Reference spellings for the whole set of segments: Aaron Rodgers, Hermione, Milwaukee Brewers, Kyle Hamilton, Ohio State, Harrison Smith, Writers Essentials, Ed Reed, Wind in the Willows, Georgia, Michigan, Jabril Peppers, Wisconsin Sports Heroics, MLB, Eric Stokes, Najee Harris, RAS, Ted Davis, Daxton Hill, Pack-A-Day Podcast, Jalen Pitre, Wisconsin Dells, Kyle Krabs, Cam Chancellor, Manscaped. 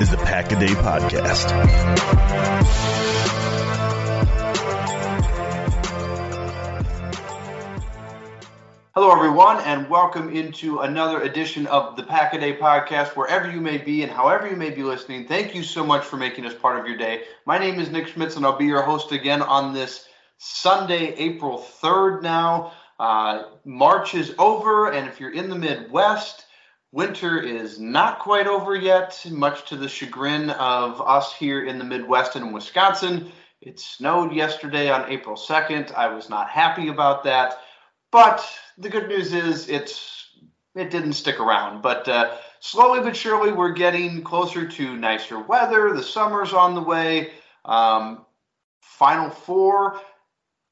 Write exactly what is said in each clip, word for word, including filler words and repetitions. is the Pack-A-Day Podcast. Hello, everyone, and welcome into another edition of the Pack-A-Day Podcast. Wherever you may be and however you may be listening, thank you so much for making us part of your day. My name is Nick Schmitz, and I'll be your host again on this Sunday, April third now. Uh, March is over, and if you're in the Midwest, winter is not quite over yet, much to the chagrin of us here in the Midwest and in Wisconsin. It snowed yesterday on April second. I was not happy about that, but the good news is it's it didn't stick around. But uh, slowly but surely, we're getting closer to nicer weather. The summer's on the way. Um, Final Four,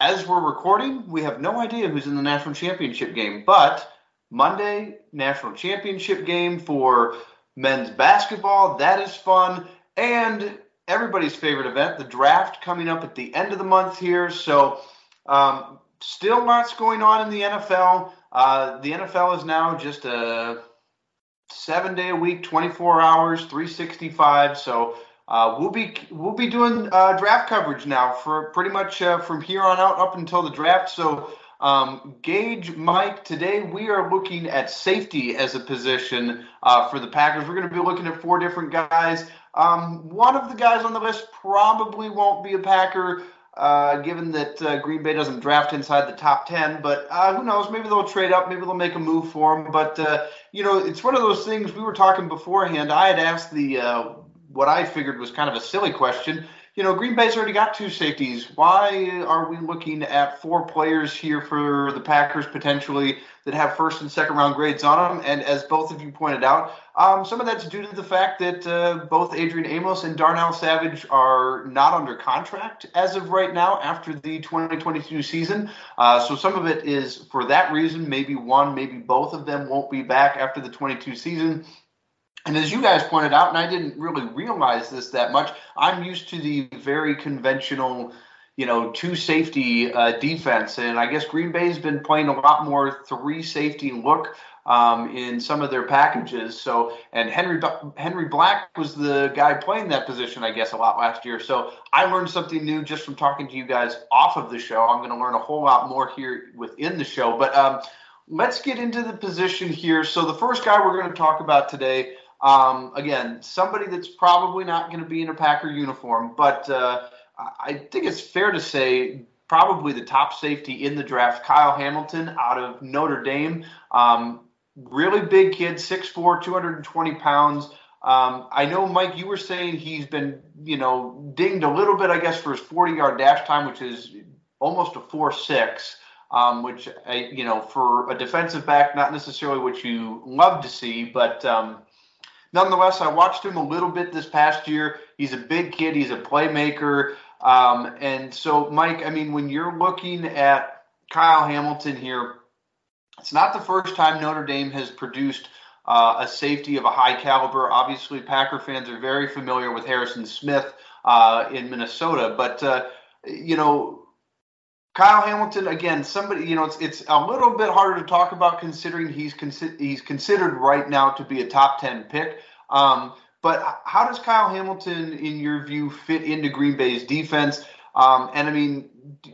as we're recording, we have no idea who's in the national championship game, but Monday, national championship game for men's basketball. That is fun. And everybody's favorite event, the draft, coming up at the end of the month here. So um, still lots going on in the N F L. Uh, the N F L is now just a seven-day-a-week, twenty-four hours, three sixty-five. So uh, we'll be we'll be doing uh, draft coverage now for pretty much uh, from here on out up until the draft. So Um, Gage, Mike, today we are looking at safety as a position uh, for the Packers. We're going to be looking at four different guys. Um, one of the guys on the list probably won't be a Packer, uh, given that uh, Green Bay doesn't draft inside the top ten. But uh, who knows? Maybe they'll trade up. Maybe they'll make a move for him. But, uh, you know, it's one of those things we were talking beforehand. I had asked the uh, what I figured was kind of a silly question. You know, Green Bay's already got two safeties. Why are we looking at four players here for the Packers potentially that have first and second round grades on them? And as both of you pointed out, um, some of that's due to the fact that uh, both Adrian Amos and Darnell Savage are not under contract as of right now after the twenty twenty-two season. Uh, so some of it is for that reason. Maybe one, maybe both of them won't be back after the twenty-two season. And as you guys pointed out, and I didn't really realize this that much, I'm used to the very conventional, you know, two-safety uh, defense. And I guess Green Bay's been playing a lot more three-safety look um, in some of their packages. So, and Henry Henry Black was the guy playing that position, I guess, a lot last year. So I learned something new just from talking to you guys off of the show. I'm going to learn a whole lot more here within the show. But um, let's get into the position here. So the first guy we're going to talk about today, Um, again, somebody that's probably not going to be in a Packer uniform, but uh, I think it's fair to say probably the top safety in the draft, Kyle Hamilton out of Notre Dame. Um, really big kid, six foot four, two hundred twenty pounds. Um, I know, Mike, you were saying he's been, you know, dinged a little bit, I guess, for his forty-yard dash time, which is almost a four six, um, which, uh, you know, for a defensive back, not necessarily what you love to see, but um, – nonetheless, I watched him a little bit this past year. He's a big kid. He's a playmaker. Um, and so, Mike, I mean, when you're looking at Kyle Hamilton here, it's not the first time Notre Dame has produced uh, a safety of a high caliber. Obviously, Packer fans are very familiar with Harrison Smith uh, in Minnesota. But, uh, you know, Kyle Hamilton, again, somebody, you know, it's it's a little bit harder to talk about considering he's consi- he's considered right now to be a top ten pick. Um, but how does Kyle Hamilton, in your view, fit into Green Bay's defense? Um, and I mean,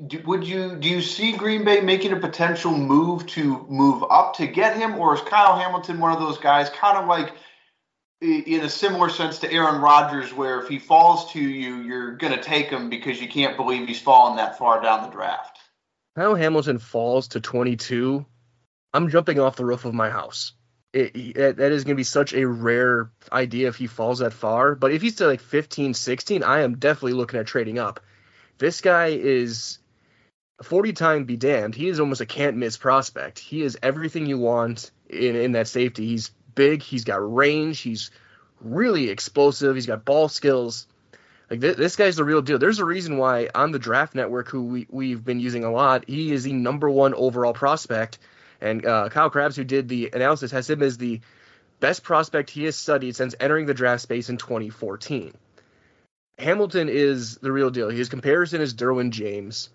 do, would you do you see Green Bay making a potential move to move up to get him, or is Kyle Hamilton one of those guys, kind of like in a similar sense to Aaron Rodgers, where if he falls to you, you're going to take him because you can't believe he's fallen that far down the draft? Kyle Hamilton falls to twenty-two. I'm jumping off the roof of my house. It, it, that is going to be such a rare idea if he falls that far. But if he's to like fifteen, sixteen, I am definitely looking at trading up. This guy is forty-time be damned. He is almost a can't-miss prospect. He is everything you want in, in that safety. He's big. He's got range. He's really explosive. He's got ball skills. Like th- this guy's the real deal. There's a reason why on the Draft Network, who we, we've been using a lot, he is the number one overall prospect. And uh, Kyle Krabs, who did the analysis, has him as the best prospect he has studied since entering the draft space in twenty fourteen. Hamilton is the real deal. His comparison is Derwin James.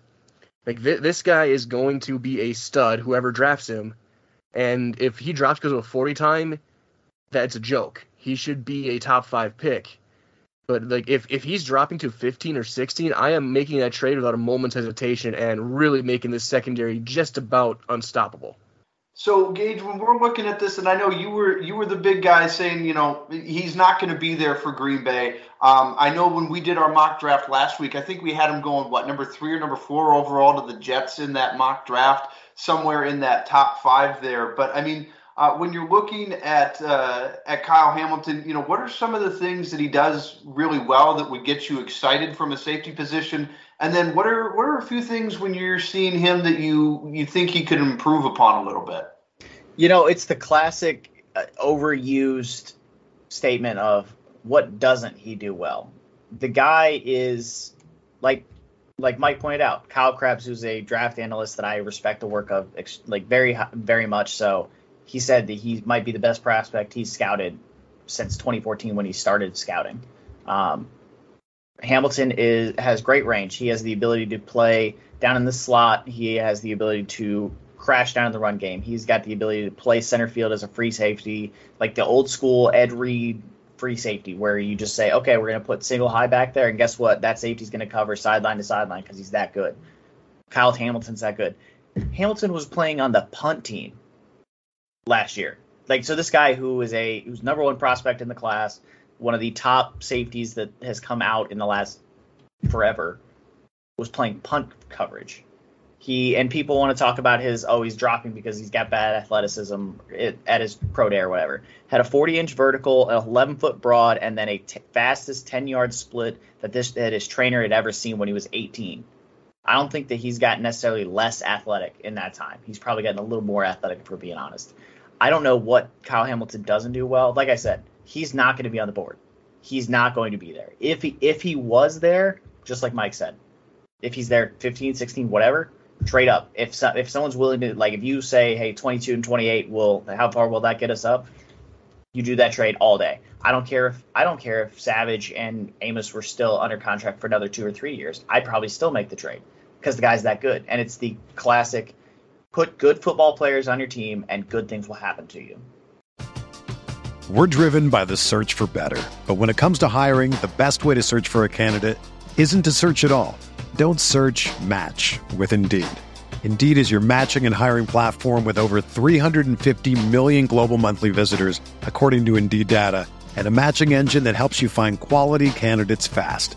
Like th- this guy is going to be a stud, whoever drafts him. And if he drops because of a forty time, that's a joke. He should be a top five pick. But like if, if he's dropping to fifteen or sixteen, I am making that trade without a moment's hesitation and really making this secondary just about unstoppable. So, Gage, when we're looking at this, and I know you were you were the big guy saying, you know, he's not going to be there for Green Bay. Um, I know when we did our mock draft last week, I think we had him going, what, number three or number four overall to the Jets in that mock draft, somewhere in that top five there. But, I mean, uh, when you're looking at uh, at Kyle Hamilton, you know, what are some of the things that he does really well that would get you excited from a safety position? And then what are what are a few things when you're seeing him that you, you think he could improve upon a little bit? You know, it's the classic uh, overused statement of what doesn't he do well? The guy is, like like Mike pointed out, Kyle Krabs, who's a draft analyst that I respect the work of, like very, very much so. He said that he might be the best prospect he's scouted since twenty fourteen when he started scouting. Um Hamilton is has great range. He has the ability to play down in the slot. He has the ability to crash down in the run game. He's got the ability to play center field as a free safety, like the old school Ed Reed free safety, where you just say, okay, we're going to put single high back there, and guess what? That safety's going to cover sideline to sideline because he's that good. Kyle Hamilton's that good. Hamilton was playing on the punt team last year. Like, so this guy who is a who's number one prospect in the class, one of the top safeties that has come out in the last forever, was playing punt coverage. He and people want to talk about his, oh, he's dropping because he's got bad athleticism at his pro day or whatever. Had a forty-inch vertical, an eleven-foot broad, and then a t- fastest ten-yard split that this that his trainer had ever seen when he was eighteen. I don't think that he's gotten necessarily less athletic in that time. He's probably gotten a little more athletic, if we're being honest. I don't know what Kyle Hamilton doesn't do well. Like I said, he's not going to be on the board. He's not going to be there. If he if he was there, just like Mike said, if he's there fifteen, sixteen, whatever, trade up. If so, if someone's willing to, like if you say, hey, twenty-two and twenty-eight, will how far will that get us up? You do that trade all day. I don't care if I don't care if Savage and Amos were still under contract for another two or three years. I'd probably still make the trade because the guy's that good. And it's the classic, put good football players on your team and good things will happen to you. We're driven by the search for better. But when it comes to hiring, the best way to search for a candidate isn't to search at all. Don't search, match with Indeed. Indeed is your matching and hiring platform with over three hundred fifty million global monthly visitors, according to Indeed data, and a matching engine that helps you find quality candidates fast.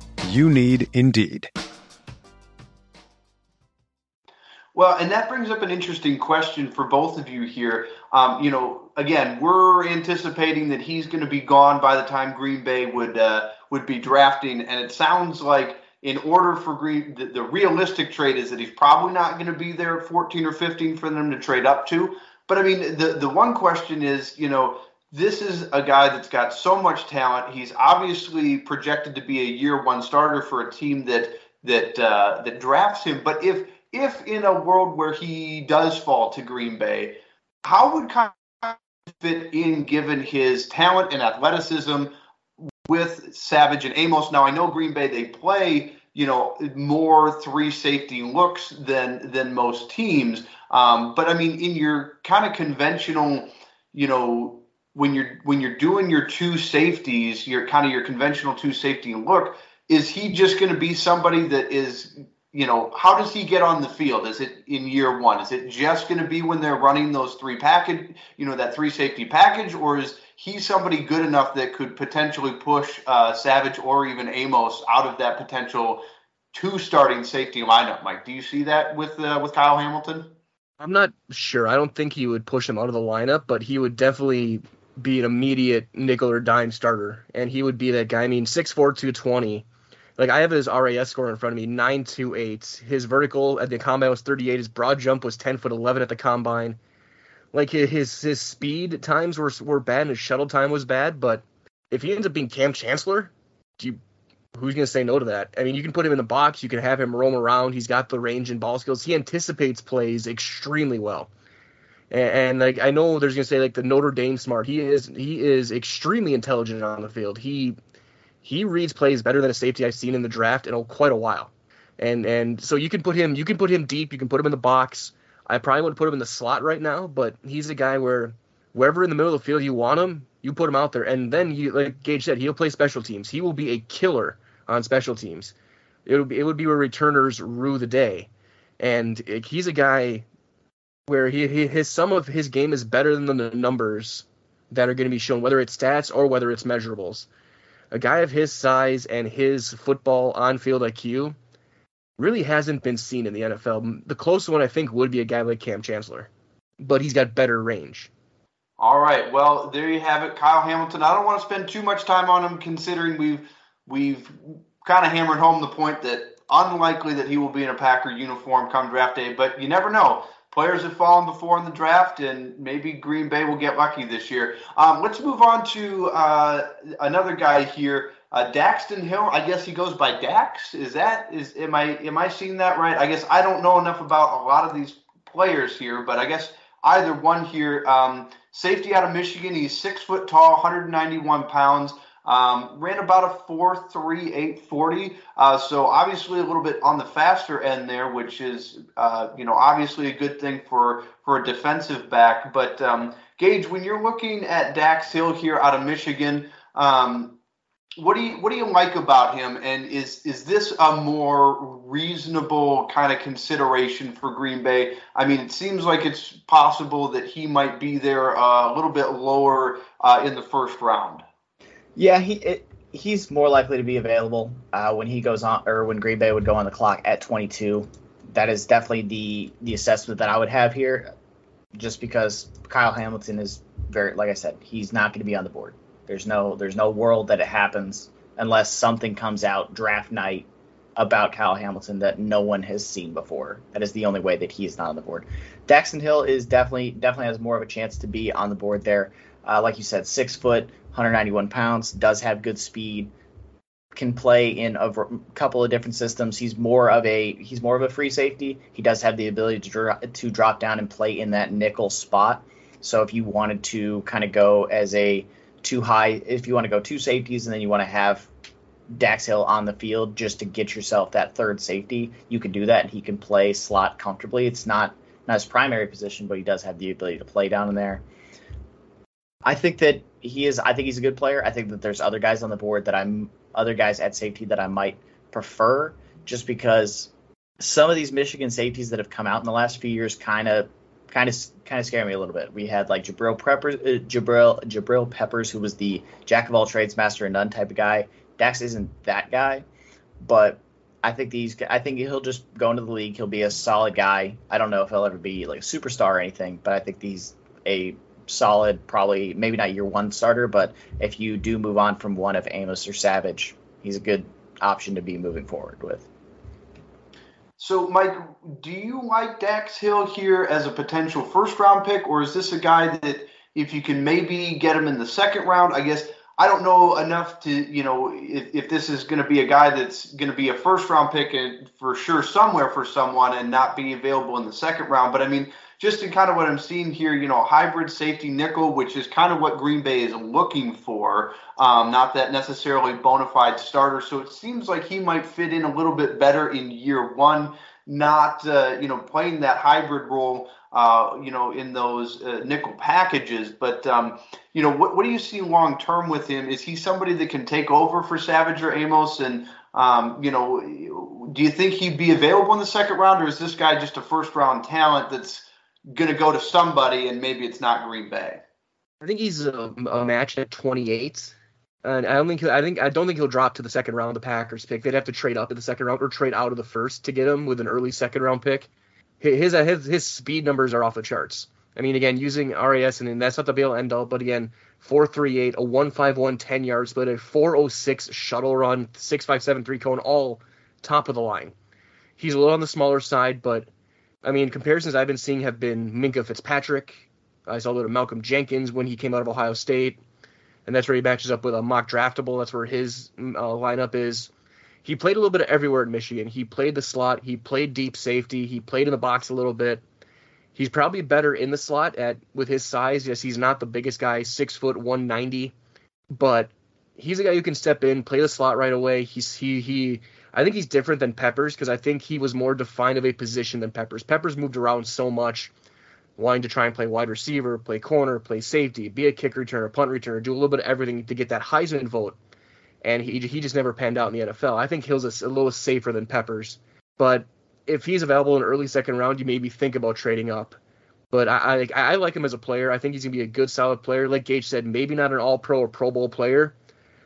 You need Indeed. Well, and that brings up an interesting question for both of you here. Um, you know, again, we're anticipating that he's going to be gone by the time Green Bay would uh, would be drafting, and it sounds like in order for Green, the, the realistic trade is that he's probably not going to be there at fourteen or fifteen for them to trade up to. But I mean, the the one question is, you know, this is a guy that's got so much talent. He's obviously projected to be a year one starter for a team that that uh, that drafts him. But if If in a world where he does fall to Green Bay, how would Kyle fit in given his talent and athleticism with Savage and Amos? Now, I know Green Bay, they play, you know, more three safety looks than than most teams. Um, but, I mean, in your kind of conventional, you know, when you're when you're doing your two safeties, your kind of your conventional two safety look, is he just going to be somebody that is – you know, how does he get on the field? Is it in year one? Is it just going to be when they're running those three package, you know, that three safety package, or is he somebody good enough that could potentially push uh, Savage or even Amos out of that potential two starting safety lineup? Mike, do you see that with uh, with Kyle Hamilton? I'm not sure. I don't think he would push him out of the lineup, but he would definitely be an immediate nickel or dime starter, and he would be that guy. I mean, six four, two twenty. Like, I have his R A S score in front of me, nine two eight. His vertical at the combine was thirty-eight. His broad jump was ten foot eleven at the combine. Like, his his speed at times were were bad, and his shuttle time was bad. But if he ends up being Cam Chancellor, do you, who's going to say no to that? I mean, you can put him in the box. You can have him roam around. He's got the range and ball skills. He anticipates plays extremely well. And, and like, I know there's going to say, like, the Notre Dame smart. He is he is extremely intelligent on the field. He... He reads plays better than a safety I've seen in the draft in quite a while. And and so you can put him you can put him deep, you can put him in the box. I probably wouldn't put him in the slot right now, but he's a guy where wherever in the middle of the field you want him, you put him out there. And then, you, like Gage said, he'll play special teams. He will be a killer on special teams. It would be, it would be where returners rue the day. And it, he's a guy where he, he his some of his game is better than the numbers that are going to be shown, whether it's stats or whether it's measurables. A guy of his size and his football on-field I Q really hasn't been seen in the N F L. The closest one, I think, would be a guy like Cam Chancellor, but he's got better range. All right, well, there you have it, Kyle Hamilton. I don't want to spend too much time on him, considering we've we've kind of hammered home the point that unlikely that he will be in a Packer uniform come draft day, but you never know. Players have fallen before in the draft, and maybe Green Bay will get lucky this year. Um, let's move on to uh, another guy here, uh, Daxton Hill. I guess he goes by Dax. Is that is am I am I seeing that right? I guess I don't know enough about a lot of these players here, but I guess either one here. Um, safety out of Michigan. He's six foot tall, one ninety-one pounds. Um, ran about a four three, eight forty, uh, so obviously a little bit on the faster end there, which is, uh, you know, obviously a good thing for, for a defensive back. But, um, Gage, when you're looking at Dax Hill here out of Michigan, um, what do you, what do you like about him? And is, is this a more reasonable kind of consideration for Green Bay? I mean, it seems like it's possible that he might be there uh, a little bit lower uh, in the first round. Yeah, he it, he's more likely to be available uh, when he goes on, or when Green Bay would go on the clock at twenty-two. That is definitely the the assessment that I would have here, just because Kyle Hamilton is very, like I said, he's not going to be on the board. There's no there's no world that it happens unless something comes out draft night about Kyle Hamilton that no one has seen before. That is the only way that he is not on the board. Daxton Hill is definitely definitely has more of a chance to be on the board there. Uh, like you said, six foot, one ninety-one pounds, does have good speed, can play in a v- couple of different systems. He's more of a he's more of a free safety. He does have the ability to dr- to drop down and play in that nickel spot. So if you wanted to kind of go as a too high, if you want to go two safeties and then you want to have Dax Hill on the field just to get yourself that third safety, you can do that, and he can play slot comfortably. It's not not his primary position, but he does have the ability to play down in there. I think that he is. I think he's a good player. I think that there's other guys on the board that I'm, other guys at safety that I might prefer, just because some of these Michigan safeties that have come out in the last few years kind of, kind of, kind of scare me a little bit. We had like Jabril Peppers, uh, Jabril Jabril Peppers, who was the jack of all trades, master of none type of guy. Dax isn't that guy, but I think these. I think he'll just go into the league. He'll be a solid guy. I don't know if he'll ever be like a superstar or anything, but I think he's a solid, probably maybe not year one starter, but if you do move on from one of Amos or Savage, he's a good option to be moving forward with. So, Mike, do you like Dax Hill here as a potential first-round pick, or is this a guy that if you can maybe get him in the second round, I guess – I don't know enough to, you know, if, if this is going to be a guy that's going to be a first-round pick and for sure somewhere for someone and not be available in the second round. But, I mean, just in kind of what I'm seeing here, you know, hybrid safety nickel, which is kind of what Green Bay is looking for, um, not that necessarily bona fide starter. So it seems like he might fit in a little bit better in year one, not, uh, you know, playing that hybrid role. Uh, you know, in those uh, nickel packages. But, um, you know, what, what do you see long term with him? Is he somebody that can take over for Savage or Amos? And, um, you know, do you think he'd be available in the second round, or is this guy just a first round talent that's going to go to somebody and maybe it's not Green Bay? I think he's a, a match at twenty-eight. And I don't think I think I don't think he'll drop to the second round of the Packers pick. They'd have to trade up in the second round or trade out of the first to get him with an early second round pick. His, his his speed numbers are off the charts. I mean, again, using R A S, and that's not the be-all end-all, but again, four three eight, a one five one, ten-yard split, a four oh six shuttle run, six five seven, three-cone, all top of the line. He's a little on the smaller side, but, I mean, comparisons I've been seeing have been Minka Fitzpatrick. I saw a little Malcolm Jenkins when he came out of Ohio State, and that's where he matches up with a mock draftable. That's where his uh, lineup is. He played a little bit of everywhere in Michigan. He played the slot. He played deep safety. He played in the box a little bit. He's probably better in the slot at with his size. Yes, he's not the biggest guy, six foot one ninety, but he's a guy who can step in, play the slot right away. He's he he. I think he's different than Peppers because I think he was more defined of a position than Peppers. Peppers moved around so much, wanting to try and play wide receiver, play corner, play safety, be a kick returner, punt returner, do a little bit of everything to get that Heisman vote. And he he just never panned out in the N F L. I think Hill's a, a little safer than Peppers. But if he's available in early second round, you maybe think about trading up. But I I, I like him as a player. I think he's going to be a good, solid player. Like Gage said, maybe not an all-pro or Pro Bowl player,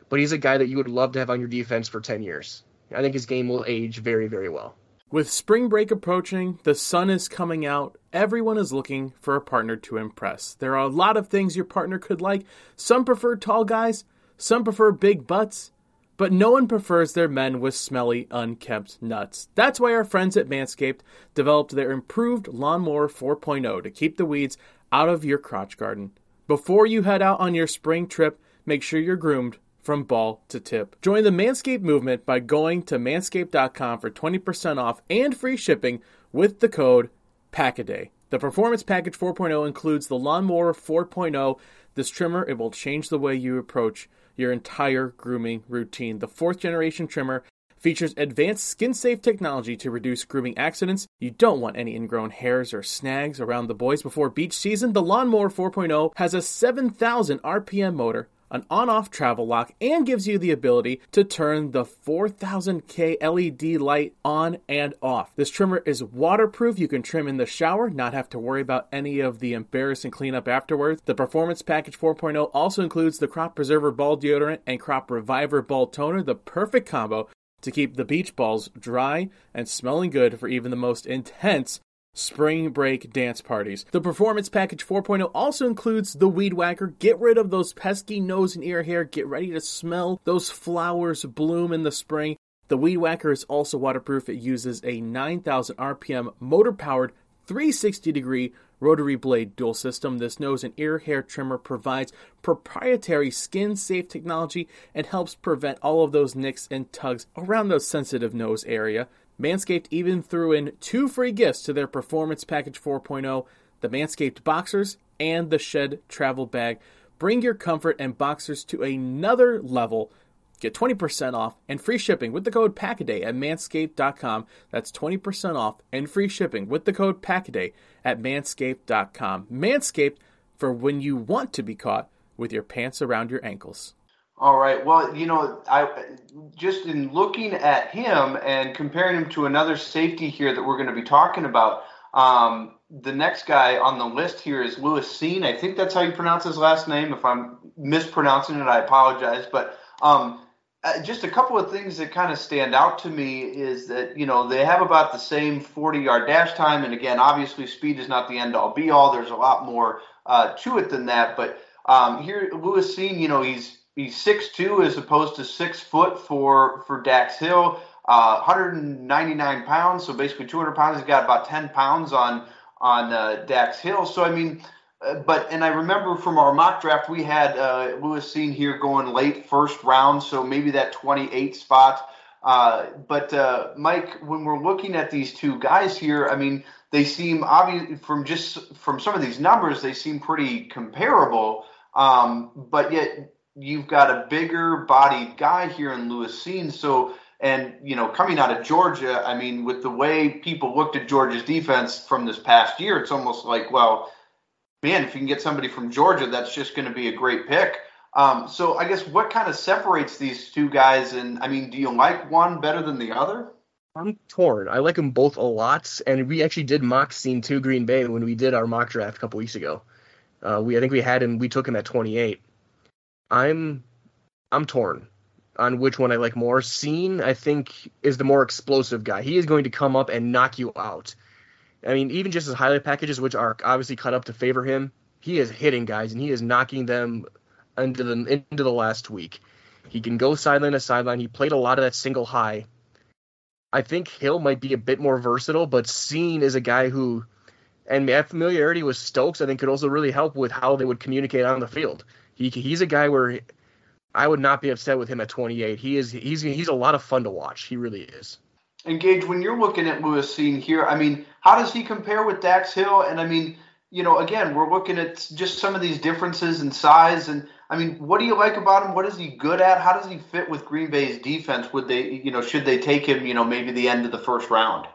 but he's a guy that you would love to have on your defense for ten years. I think his game will age very, very well. With spring break approaching, the sun is coming out, everyone is looking for a partner to impress. There are a lot of things your partner could like. Some prefer tall guys. Some prefer big butts, but no one prefers their men with smelly, unkempt nuts. That's why our friends at Manscaped developed their improved Lawnmower four point oh to keep the weeds out of your crotch garden. Before you head out on your spring trip, make sure you're groomed from ball to tip. Join the Manscaped movement by going to manscaped dot com for twenty percent off and free shipping with the code Pack-A-Day. The Performance Package four point oh includes the Lawnmower four point oh. This trimmer, it will change the way you approach your entire grooming routine. The fourth generation trimmer features advanced skin-safe technology to reduce grooming accidents. You don't want any ingrown hairs or snags around the boys before beach season. The Lawnmower four point oh has a seven thousand R P M motor, an on-off travel lock, and gives you the ability to turn the four thousand K L E D light on and off. This trimmer is waterproof. You can trim in the shower, not have to worry about any of the embarrassing cleanup afterwards. The Performance Package four point oh also includes the Crop Preserver Ball Deodorant and Crop Reviver Ball Toner, the perfect combo to keep the beach balls dry and smelling good for even the most intense spring break dance parties. The Performance Package four point oh also includes the Weed Whacker. Get rid of those pesky nose and ear hair. Get ready to smell those flowers bloom in the spring. The Weed Whacker is also waterproof. It uses a nine thousand R P M motor-powered three sixty degree rotary blade dual system. This nose and ear hair trimmer provides proprietary skin-safe technology and helps prevent all of those nicks and tugs around those sensitive nose area. Manscaped even threw in two free gifts to their Performance Package four point oh, the Manscaped Boxers and the Shed Travel Bag. Bring your comfort and boxers to another level. Get twenty percent off and free shipping with the code Pack-A-Day at manscaped dot com. That's twenty percent off and free shipping with the code Pack-A-Day at manscaped dot com. Manscaped, for when you want to be caught with your pants around your ankles. All right. Well, you know, I just in looking at him and comparing him to another safety here that we're going to be talking about, um, the next guy on the list here is Lewis Cine. I think that's how you pronounce his last name. If I'm mispronouncing it, I apologize. But um, Uh, just a couple of things that kind of stand out to me is that, you know, they have about the same forty-yard dash time. And, again, obviously speed is not the end-all, be-all. There's a lot more uh, to it than that. But um, here, Lewis Cine, you know, he's he's six two as opposed to six foot for, for Dax Hill, uh, one hundred ninety-nine pounds, so basically two hundred pounds. He's got about ten pounds on, on uh, Dax Hill. So, I mean – But, and I remember from our mock draft, we had uh, Lewis Cine here going late first round, so maybe that twenty-eight spot. Uh, but, uh, Mike, when we're looking at these two guys here, I mean, they seem obvious from just from some of these numbers, they seem pretty comparable. Um, but yet you've got a bigger bodied guy here in Lewis Cine. So, and, you know, coming out of Georgia, I mean, with the way people looked at Georgia's defense from this past year, it's almost like, well, man, if you can get somebody from Georgia, that's just going to be a great pick. Um, so I guess what kind of separates these two guys? And, I mean, do you like one better than the other? I'm torn. I like them both a lot. And we actually did mock Scene to Green Bay when we did our mock draft a couple weeks ago. Uh, we I think we had him. We took him at twenty-eight. I'm I'm torn on which one I like more. Scene, I think, is the more explosive guy. He is going to come up and knock you out. I mean, even just his highlight packages, which are obviously cut up to favor him, he is hitting guys, and he is knocking them into the, into the last week. He can go sideline to sideline. He played a lot of that single high. I think Hill might be a bit more versatile, but Scene is a guy who, and that familiarity with Stokes, I think, could also really help with how they would communicate on the field. He He's a guy where I would not be upset with him at twenty-eight. He is he's He's a lot of fun to watch. He really is. And Gage, when you're looking at Lewis Cine here, I mean, how does he compare with Dax Hill? And I mean, you know, again, we're looking at just some of these differences in size. And I mean, what do you like about him? What is he good at? How does he fit with Green Bay's defense? Would they, you know, should they take him, you know, maybe the end of the first round?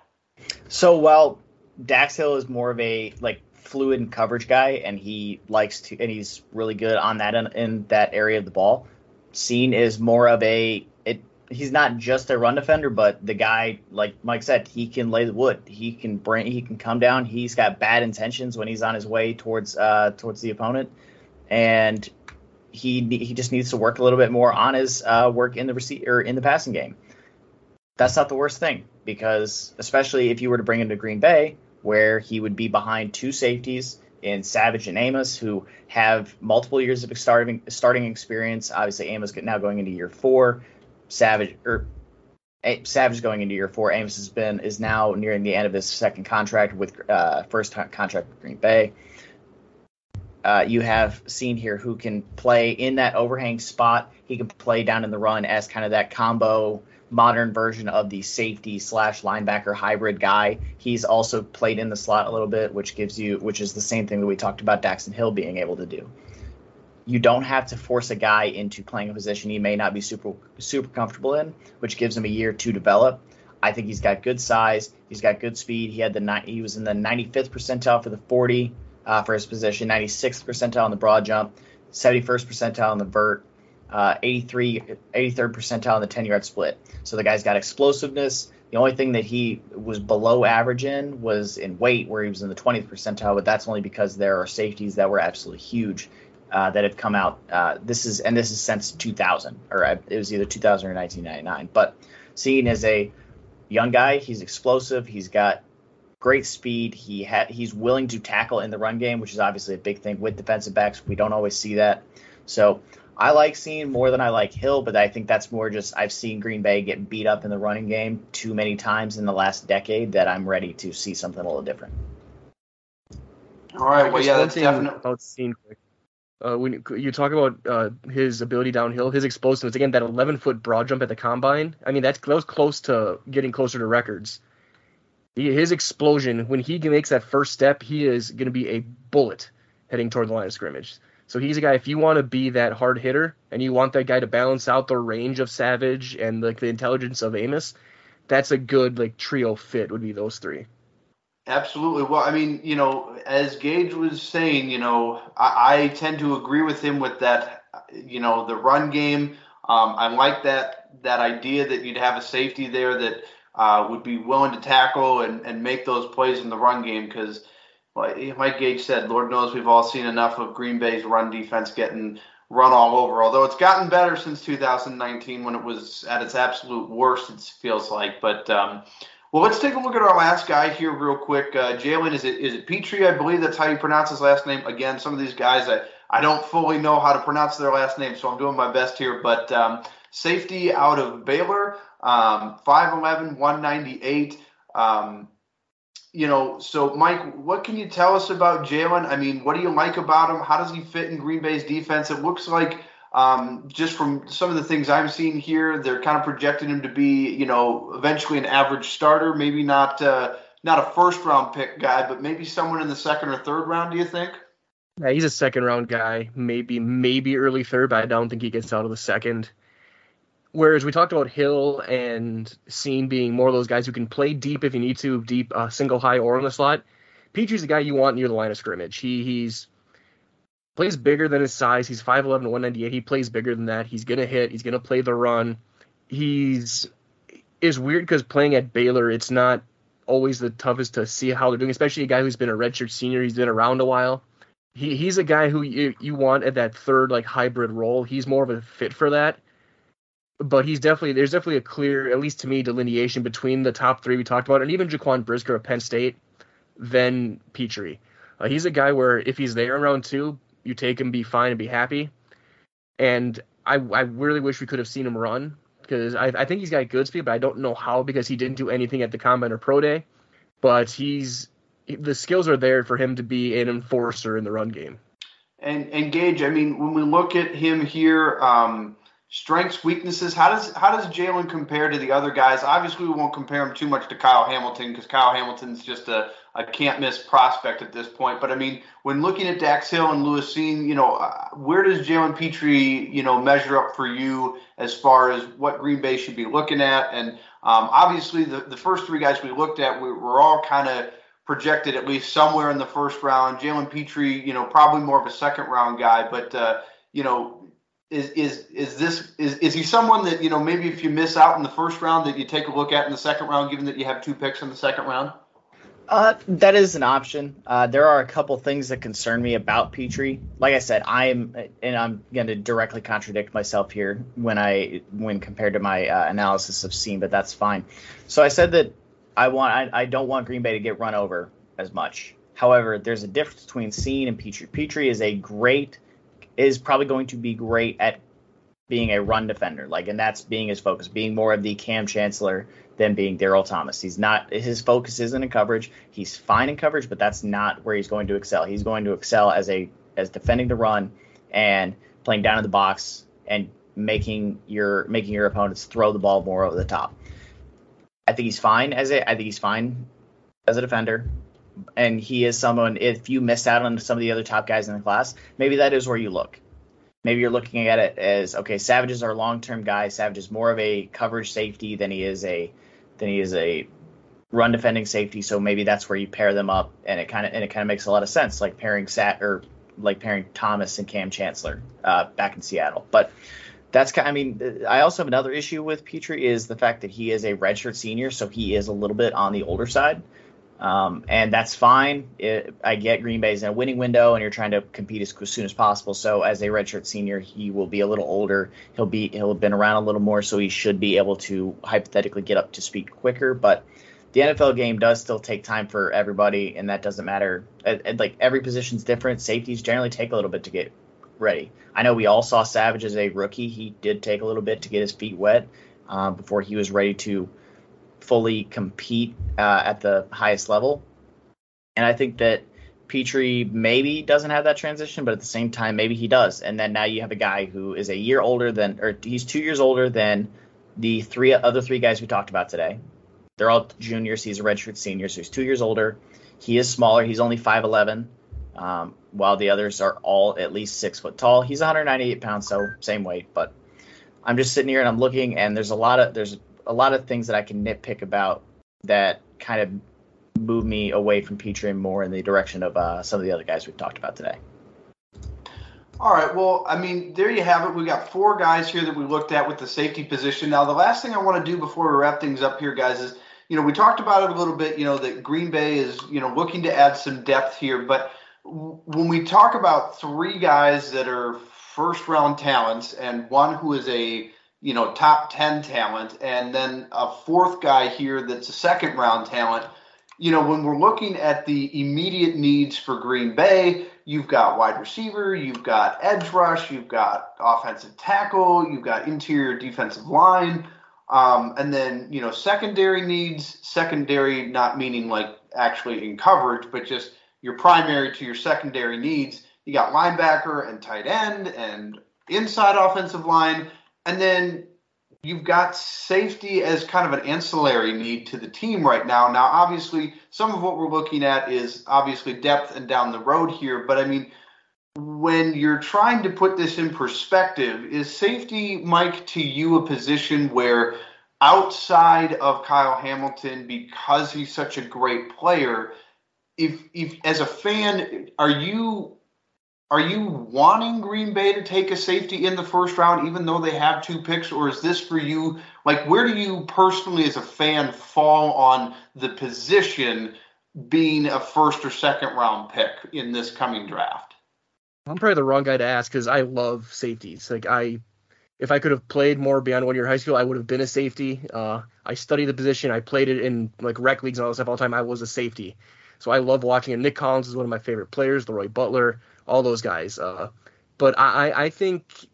So while Dax Hill is more of a like fluid and coverage guy, and he likes to, and he's really good on that in, in that area of the ball. Cine is more of a it. He's not just a run defender, but the guy, like Mike said, he can lay the wood. He can bring, he can come down. He's got bad intentions when he's on his way towards uh, towards the opponent, and he he just needs to work a little bit more on his uh, work in the receipt or in the passing game. That's not the worst thing, because especially if you were to bring him to Green Bay, where he would be behind two safeties in Savage and Amos, who have multiple years of starting starting experience. Obviously, Amos now going into year four. Savage or er, Savage going into year four. Amos has been is now nearing the end of his second contract with uh, first contract with Green Bay. Uh, you have Cine here who can play in that overhang spot. He can play down in the run as kind of that combo modern version of the safety slash linebacker hybrid guy. He's also played in the slot a little bit, which gives you which is the same thing that we talked about Daxton Hill being able to do. You don't have to force a guy into playing a position he may not be super super comfortable in, which gives him a year to develop. I think he's got good size. He's got good speed. He had the he was in the ninety-fifth percentile for the forty uh, for his position, ninety-sixth percentile on the broad jump, seventy-first percentile on the vert, uh, eighty-third percentile on the ten-yard split. So the guy's got explosiveness. The only thing that he was below average in was in weight, where he was in the twentieth percentile, but that's only because there are safeties that were absolutely huge. Uh, that have come out. Uh, this is and this is since two thousand, or I, it was either two thousand or nineteen ninety-nine. But Cine is a young guy. He's explosive. He's got great speed. He ha- he's willing to tackle in the run game, which is obviously a big thing with defensive backs. We don't always see that. So I like Cine more than I like Hill, but I think that's more just I've seen Green Bay get beat up in the running game too many times in the last decade that I'm ready to see something a little different. All right. Well, yeah, that's definitely about Cine quick. Uh, when you talk about uh, his ability downhill, his explosiveness, again, that eleven-foot broad jump at the combine, I mean, that's, that was close to getting closer to records. He, his explosion, when he makes that first step, he is going to be a bullet heading toward the line of scrimmage. So he's a guy, if you want to be that hard hitter and you want that guy to balance out the range of Savage and like the intelligence of Amos, that's a good like trio fit would be those three. Absolutely. Well, I mean, you know, as Gage was saying, you know, I, I tend to agree with him with that, you know, the run game. Um, I like that that idea that you'd have a safety there that uh, would be willing to tackle and, and make those plays in the run game because, like Gage said, Lord knows we've all seen enough of Green Bay's run defense getting run all over, although it's gotten better since two thousand nineteen when it was at its absolute worst, it feels like. But, um, well, let's take a look at our last guy here real quick. Uh, Jalen, is it is it Pitre? I believe that's how you pronounce his last name. Again, some of these guys, I, I don't fully know how to pronounce their last name, so I'm doing my best here. But um, safety out of Baylor, um, five eleven, one ninety-eight. Um, you know, so, Mike, what can you tell us about Jalen? I mean, what do you like about him? How does he fit in Green Bay's defense? It looks like, um, just from some of the things I'm seeing here, they're kind of projecting him to be, you know, eventually an average starter, maybe not uh, not a first-round pick guy, but maybe someone in the second or third round, do you think? Yeah, he's a second-round guy, maybe maybe early third, but I don't think he gets out of the second. Whereas we talked about Hill and Scene being more of those guys who can play deep if you need to, deep uh, single high or in the slot. Petre's the guy you want near the line of scrimmage. He he's plays bigger than his size. He's five eleven, one ninety-eight. He plays bigger than that. He's going to hit. He's going to play the run. He's is weird because playing at Baylor, it's not always the toughest to see how they're doing, especially a guy who's been a redshirt senior. He's been around a while. He He's a guy who you, you want at that third like hybrid role. He's more of a fit for that. But he's definitely there's definitely a clear, at least to me, delineation between the top three we talked about, and even Jaquan Brisker of Penn State, then Pitre. Uh, he's a guy where if he's there in round two, you take him, be fine, and be happy. And I, I really wish we could have seen him run because I, I think he's got good speed, but I don't know how because he didn't do anything at the Combine or Pro Day. But he's the skills are there for him to be an enforcer in the run game. And, and Gage, I mean, when we look at him here, um, strengths, weaknesses, how does how does Jalen compare to the other guys? Obviously, we won't compare him too much to Kyle Hamilton because Kyle Hamilton's just a, a can't-miss prospect at this point. But, I mean, when looking at Dax Hill and Lewis Cine, you know, uh, where does Jalen Pitre, you know, measure up for you as far as what Green Bay should be looking at? And um, obviously, the, the first three guys we looked at, we were all kind of projected at least somewhere in the first round. Jalen Pitre, you know, probably more of a second-round guy, but, uh, you know, Is is is this is is he someone that, you know, maybe if you miss out in the first round that you take a look at in the second round, given that you have two picks in the second round? Uh, that is an option. Uh, there are a couple things that concern me about Pitre. Like I said, I am, and I'm going to directly contradict myself here when I when compared to my uh, analysis of Scene, but that's fine. So I said that I want I, I don't want Green Bay to get run over as much. However, there's a difference between Scene and Pitre. Pitre is a great. is probably going to be great at being a run defender, like, and that's being his focus, being more of the Cam Chancellor than being Darrell Thomas. He's not, his focus isn't in coverage. He's fine in coverage, but that's not where he's going to excel. He's going to excel as a as defending the run and playing down in the box and making your making your opponents throw the ball more over the top. I think he's fine as a I think he's fine as a defender. And he is someone, if you miss out on some of the other top guys in the class, maybe that is where you look. Maybe you're looking at it as, okay, Savage is our long-term guy. Savage is more of a coverage safety than he is a than he is a run defending safety. So maybe that's where you pair them up, and it kind of and it kind of makes a lot of sense, like pairing Sat or like pairing Thomas and Cam Chancellor uh, back in Seattle. But that's kind. I mean, I also have another issue with Pitre is the fact that he is a redshirt senior, so he is a little bit on the older side. Um, and that's fine. It, I get Green Bay's in a winning window, and you're trying to compete as, as soon as possible. So as a redshirt senior, he will be a little older. He'll be he'll have been around a little more, so he should be able to hypothetically get up to speed quicker. But the N F L game does still take time for everybody, and that doesn't matter. At, at, like every position's different. Safeties generally take a little bit to get ready. I know we all saw Savage as a rookie. He did take a little bit to get his feet wet um, before he was ready to fully compete uh, at the highest level. And I think that Pitre maybe doesn't have that transition, but at the same time, maybe he does. And then now you have a guy who is a year older than, or he's two years older than the three other three guys we talked about today. They're all juniors. He's a redshirt senior, so he's two years older. He is smaller. He's only five eleven, um, while the others are all at least six foot tall. He's one ninety-eight pounds, so same weight. But I'm just sitting here and I'm looking, and there's a lot of, there's a lot of things that I can nitpick about that kind of move me away from Pitre and more in the direction of uh, some of the other guys we've talked about today. All right. Well, I mean, there you have it. We got four guys here that we looked at with the safety position. Now, the last thing I want to do before we wrap things up here, guys, is, you know, we talked about it a little bit, you know, that Green Bay is, you know, looking to add some depth here. But when we talk about three guys that are first round talents and one who is a, you know, top ten talent, and then a fourth guy here that's a second round talent. You know, when we're looking at the immediate needs for Green Bay, you've got wide receiver, you've got edge rush, you've got offensive tackle, you've got interior defensive line. Um, and then, you know, secondary needs, secondary not meaning like actually in coverage, but just your primary to your secondary needs. You got linebacker and tight end and inside offensive line. And then you've got safety as kind of an ancillary need to the team right now. Now, obviously, some of what we're looking at is obviously depth and down the road here. But, I mean, when you're trying to put this in perspective, is safety, Mike, to you a position where outside of Kyle Hamilton, because he's such a great player, if if as a fan, are you are you wanting Green Bay to take a safety in the first round, even though they have two picks, or is this for you? Like, where do you personally, as a fan, fall on the position being a first or second round pick in this coming draft? I'm probably the wrong guy to ask because I love safeties. Like I, if I could have played more beyond one year of high school, I would have been a safety. Uh, I studied the position. I played it in like rec leagues and all that stuff all the time. I was a safety. So I love watching it. Nick Collins is one of my favorite players, Leroy Butler, all those guys. Uh, but I, I think,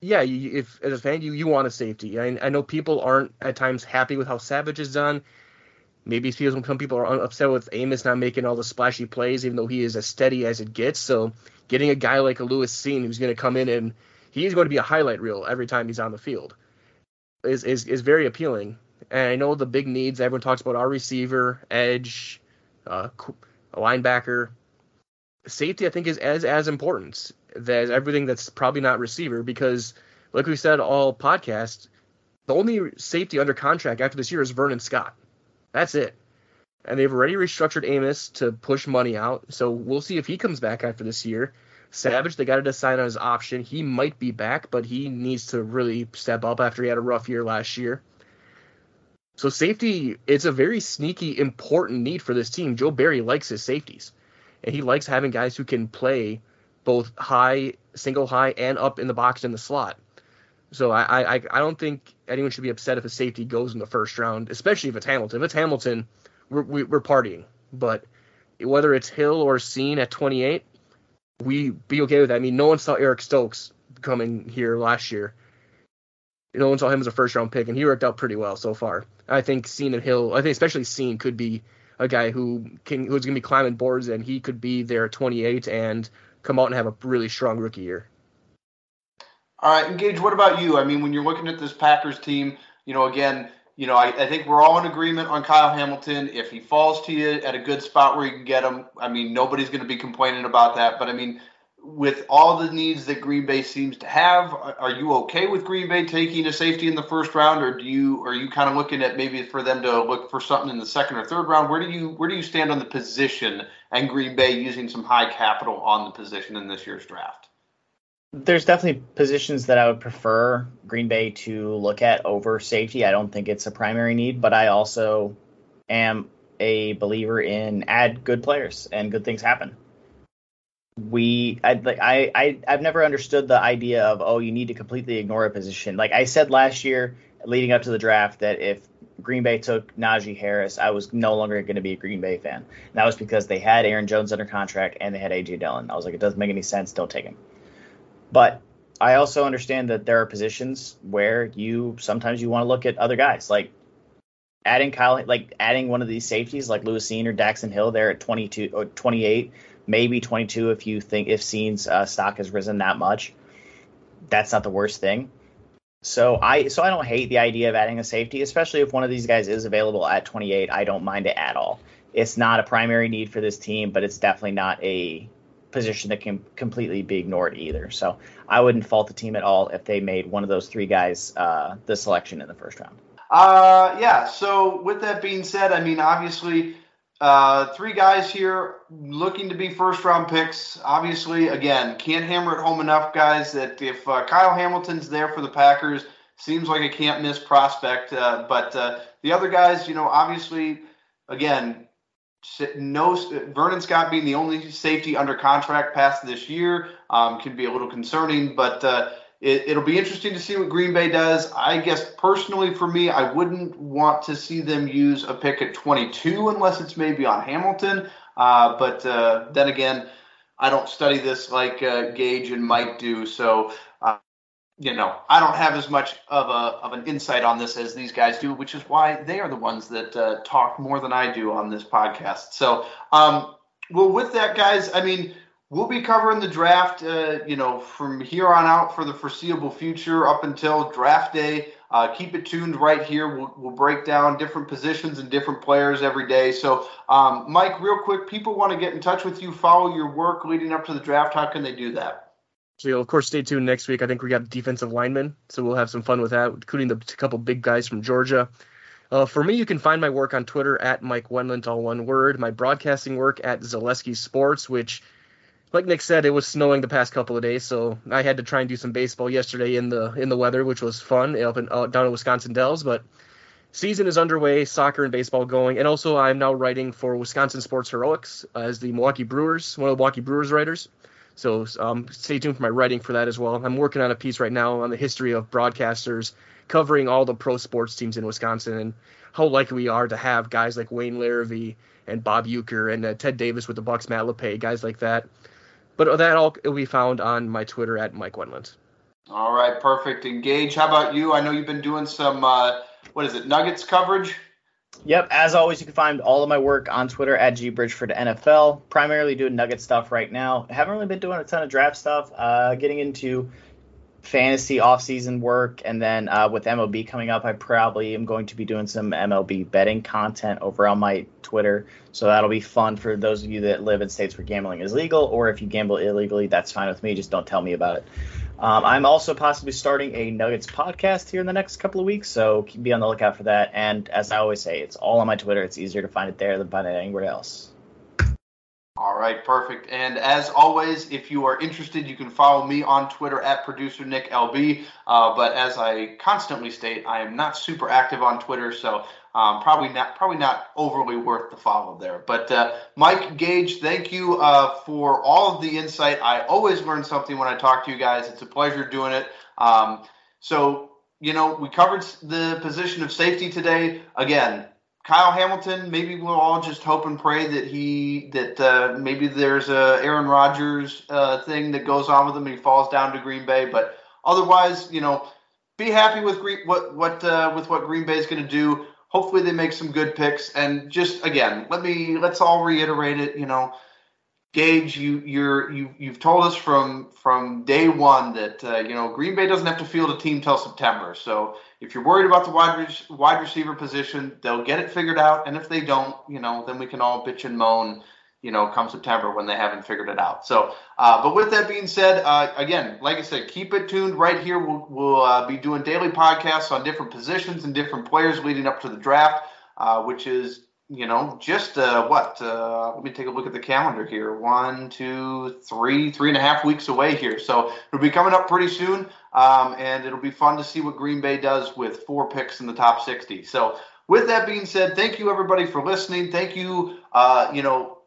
yeah, you, if as a fan, you, you want a safety. I, I know people aren't at times happy with how Savage is done. Maybe it's because some people are upset with Amos not making all the splashy plays, even though he is as steady as it gets. So getting a guy like a Lewis Cine who's going to come in and he's going to be a highlight reel every time he's on the field is, is, is very appealing. And I know the big needs, everyone talks about our receiver, edge, uh, a linebacker. Safety, I think, is as, as important as everything that's probably not receiver because, like we said all podcasts, the only safety under contract after this year is Vernon Scott. That's it. And they've already restructured Amos to push money out. So we'll see if he comes back after this year. Savage, they got to decide on his option. He might be back, but he needs to really step up after he had a rough year last year. So safety, it's a very sneaky, important need for this team. Joe Barry likes his safeties. And he likes having guys who can play both high, single high, and up in the box in the slot. So I, I I don't think anyone should be upset if a safety goes in the first round, especially if it's Hamilton. If it's Hamilton, we're, we're partying. But whether it's Hill or Scene at twenty-eight, we be okay with that. I mean, no one saw Eric Stokes coming here last year. No one saw him as a first-round pick, and he worked out pretty well so far. I think Scene and Hill, I think especially Scene could be a guy who can who's going to be climbing boards, and he could be there at twenty-eight and come out and have a really strong rookie year. All right, and Gage, what about you? I mean, when you're looking at this Packers team, you know, again, you know, I, I think we're all in agreement on Kyle Hamilton. If he falls to you at a good spot where you can get him, I mean, nobody's going to be complaining about that. But, I mean, with all the needs that Green Bay seems to have, are you okay with Green Bay taking a safety in the first round, or do you are you kind of looking at maybe for them to look for something in the second or third round? Where do you where do you stand on the position and Green Bay using some high capital on the position in this year's draft? There's definitely positions that I would prefer Green Bay to look at over safety. I don't think it's a primary need, but I also am a believer in add good players and good things happen. We, I, like, I, I, I've never understood the idea of, oh, you need to completely ignore a position. Like I said last year, leading up to the draft, that if Green Bay took Najee Harris, I was no longer going to be a Green Bay fan. And that was because they had Aaron Jones under contract and they had A J Dillon. I was like, it doesn't make any sense. Don't take him. But I also understand that there are positions where you sometimes you want to look at other guys, like adding Kyle, like adding one of these safeties like Lewis Cine or Daxton Hill there at twenty-two or twenty-eight, maybe twenty-two if you think if Cine's uh, stock has risen that much. That's not the worst thing. So I so I don't hate the idea of adding a safety, especially if one of these guys is available at twenty-eight. I don't mind it at all. It's not a primary need for this team, but it's definitely not a position that can completely be ignored either. So I wouldn't fault the team at all if they made one of those three guys uh, the selection in the first round. Uh, yeah. So with that being said, I mean, obviously uh, three guys here looking to be first round picks. Obviously, again, can't hammer it home enough, guys, that if uh, Kyle Hamilton's there for the Packers, seems like a can't miss prospect. Uh, but uh, the other guys, you know, obviously, again, No, Vernon Scott being the only safety under contract past this year um, can be a little concerning, but uh, it, it'll be interesting to see what Green Bay does. I guess personally for me, I wouldn't want to see them use a pick at twenty-two unless it's maybe on Hamilton. Uh, but uh, then again, I don't study this like uh, Gage and Mike do, so uh, you know I don't have as much of a of an insight on this as these guys do, which is why they are the ones that uh, talk more than I do on this podcast. So, um, well, with that, guys, I mean, we'll be covering the draft, uh, you know, from here on out for the foreseeable future up until draft day. Uh, keep it tuned right here. We'll, we'll break down different positions and different players every day. So, um, Mike, real quick, people want to get in touch with you, follow your work leading up to the draft. How can they do that? So, you'll, of course, stay tuned next week. I think we got defensive linemen, so we'll have some fun with that, including the couple big guys from Georgia. Uh, for me, you can find my work on Twitter at Mike Wendlandt, all one word. My broadcasting work at Zaleski Sports, which, like Nick said, it was snowing the past couple of days, so I had to try and do some baseball yesterday in the in the weather, which was fun up in, uh, down in Wisconsin Dells. But season is underway, soccer and baseball going, and also I'm now writing for Wisconsin Sports Heroics as the Milwaukee Brewers, one of the Milwaukee Brewers writers. So um, stay tuned for my writing for that as well. I'm working on a piece right now on the history of broadcasters, covering all the pro sports teams in Wisconsin and how likely we are to have guys like Wayne Larrivee and Bob Uecker and uh, Ted Davis with the Bucks, Matt LePay, guys like that. But that all will be found on my Twitter at Mike Wendlandt. All right, perfect. And Gage, how about you? I know you've been doing some, uh, what is it, Nuggets coverage? Yep, as always, you can find all of my work on Twitter at G Bridgeford N F L. Primarily doing Nugget stuff right now. I haven't really been doing a ton of draft stuff. Uh, getting into fantasy offseason work, and then uh, with M L B coming up, I probably am going to be doing some M L B betting content over on my Twitter, so that'll be fun for those of you that live in states where gambling is legal, or if you gamble illegally, that's fine with me, just don't tell me about it. um, I'm also possibly starting a Nuggets podcast here in the next couple of weeks, so be on the lookout for that. And as I always say, it's all on my Twitter. It's easier to find it there than find it anywhere else. All right, perfect. And as always, if you are interested, you can follow me on Twitter at Producer Nick L B. Uh, but as I constantly state, I am not super active on Twitter, so um, probably not probably not overly worth the follow there. But uh, Mike, Gage, thank you uh, for all of the insight. I always learn something when I talk to you guys. It's a pleasure doing it. Um, so, you know, we covered the position of safety today. Again, Kyle Hamilton, maybe we'll all just hope and pray that he that uh, maybe there's a Aaron Rodgers uh, thing that goes on with him and he falls down to Green Bay. But otherwise, you know, be happy with Green, what what uh, with what Green Bay is going to do. Hopefully, they make some good picks. And just again, let me let's all reiterate it. You know, Gage, you you're you you've told us from from day one that uh, you know Green Bay doesn't have to field a team till September. So if you're worried about the wide re- wide receiver position, they'll get it figured out. And if they don't, you know, then we can all bitch and moan, you know, come September when they haven't figured it out. So, uh, but with that being said, uh, again, like I said, keep it tuned right here. We'll, we'll uh, be doing daily podcasts on different positions and different players leading up to the draft, uh, which is, you know, just uh, what? Uh, let me take a look at the calendar here. One, two, three, three and a half weeks away here. So it'll be coming up pretty soon. Um, and it'll be fun to see what Green Bay does with four picks in the top sixty. So with that being said, thank you, everybody, for listening. Thank you. Uh, you know,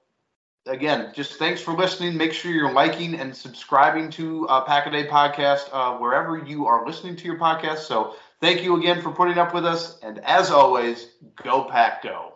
again, just thanks for listening. Make sure you're liking and subscribing to uh, Pack-A-Day Podcast uh, wherever you are listening to your podcast. So thank you again for putting up with us. And as always, go Pack, go.